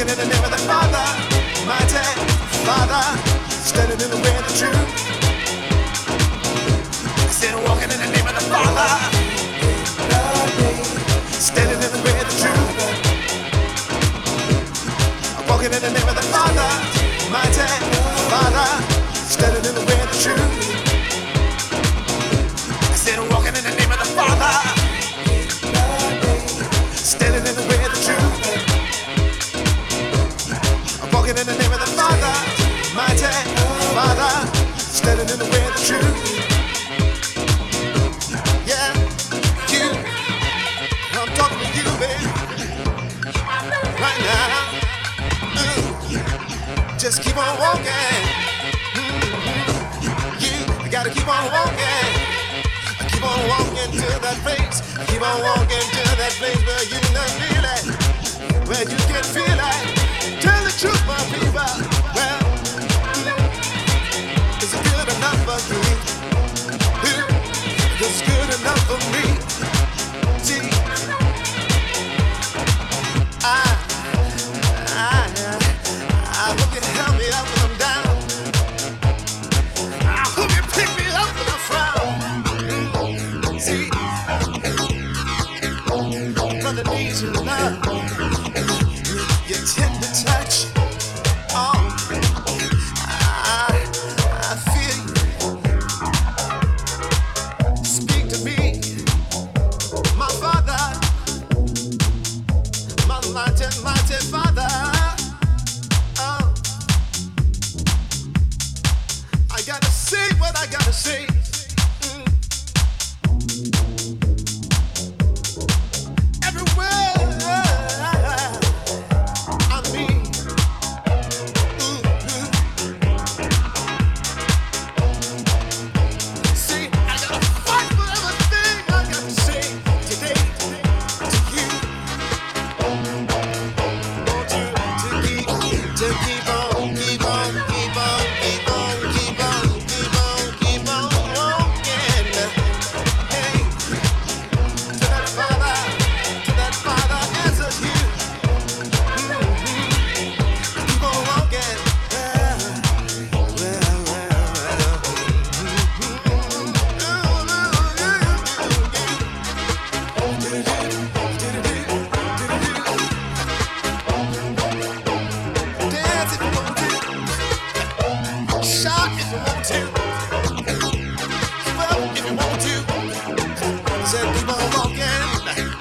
In the name of the Father, mighty Father, standing in the way of the truth. I said I'm walking in the name of the Father, standing in the way of the truth. I'm walking in the name of the Father, mighty Father, standing in the way of the truth. I said I'm walking in the name of the Father, standing in the way of the truth. In the name of the Father, mighty Father, standing in the way of the truth. Yeah, you, I'm talking to you, baby, right now. Mm. Just keep on walking. Mm. You, you gotta keep on walking. Keep on walking to that place. Keep on walking to that place where you can feel it, where you can feel it. Tell the truth, my people. Well, is it good enough for you? It's good enough for me. See, I, I, I hope you help me out when I'm down. I hope you pick me up when I frown. See, brother needs your love. You tend to touch, oh, I, I feel you. Speak to me, my Father, my mighty, mighty Father, oh, I gotta say what I gotta say.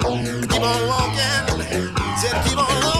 Keep on walking, said keep on walking.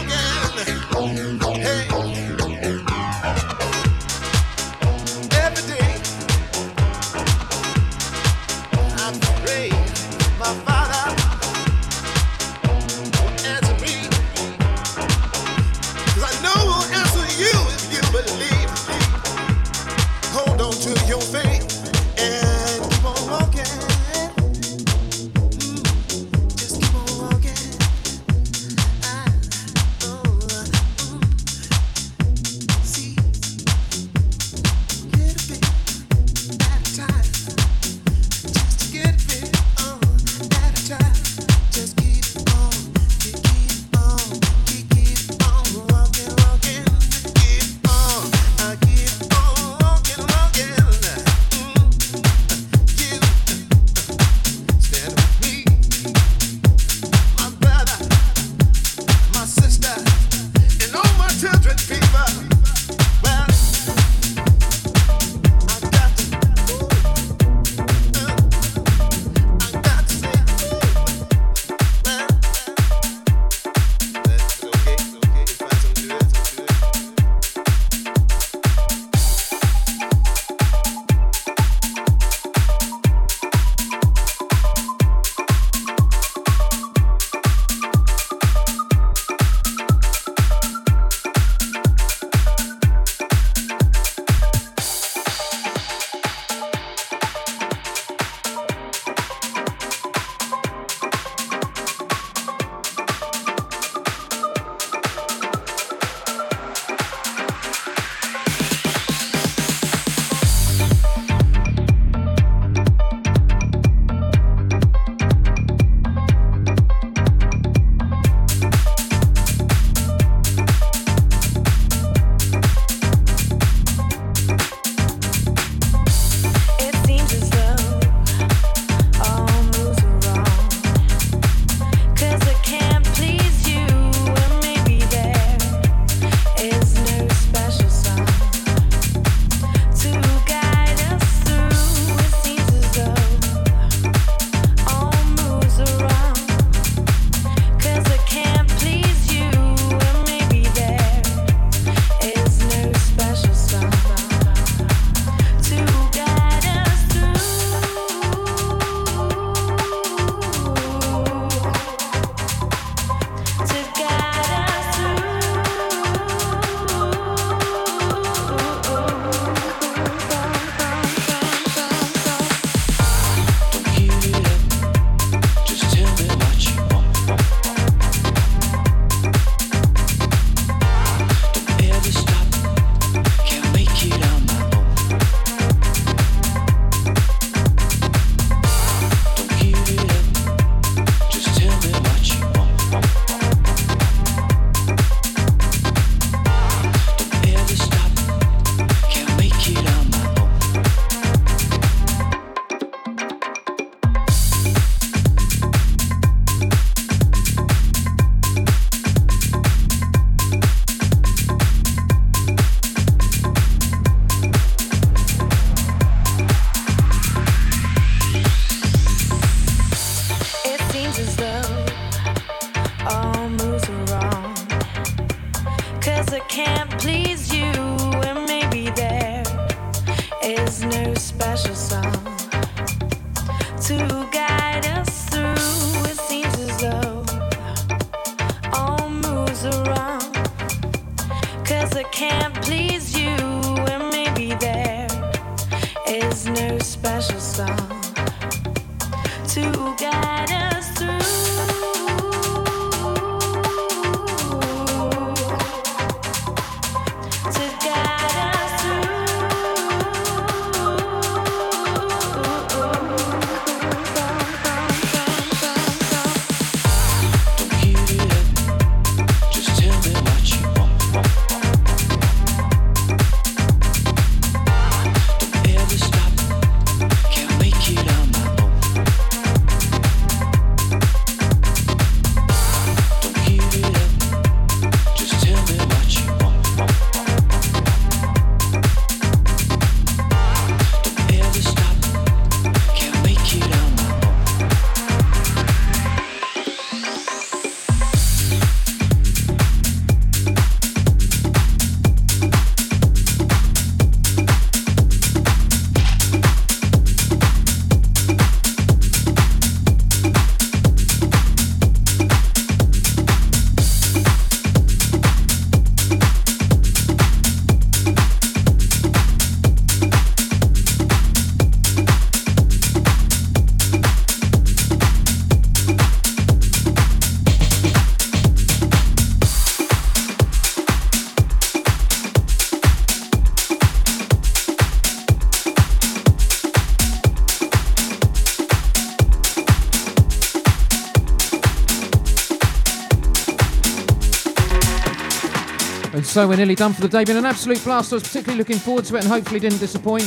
So we're nearly done for the day. Been an absolute blast. I was particularly looking forward to it and hopefully didn't disappoint.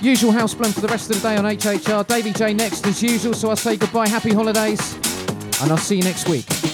Usual house blend for the rest of the day on H H R. Davey J next as usual, so I say goodbye, happy holidays, and I'll see you next week.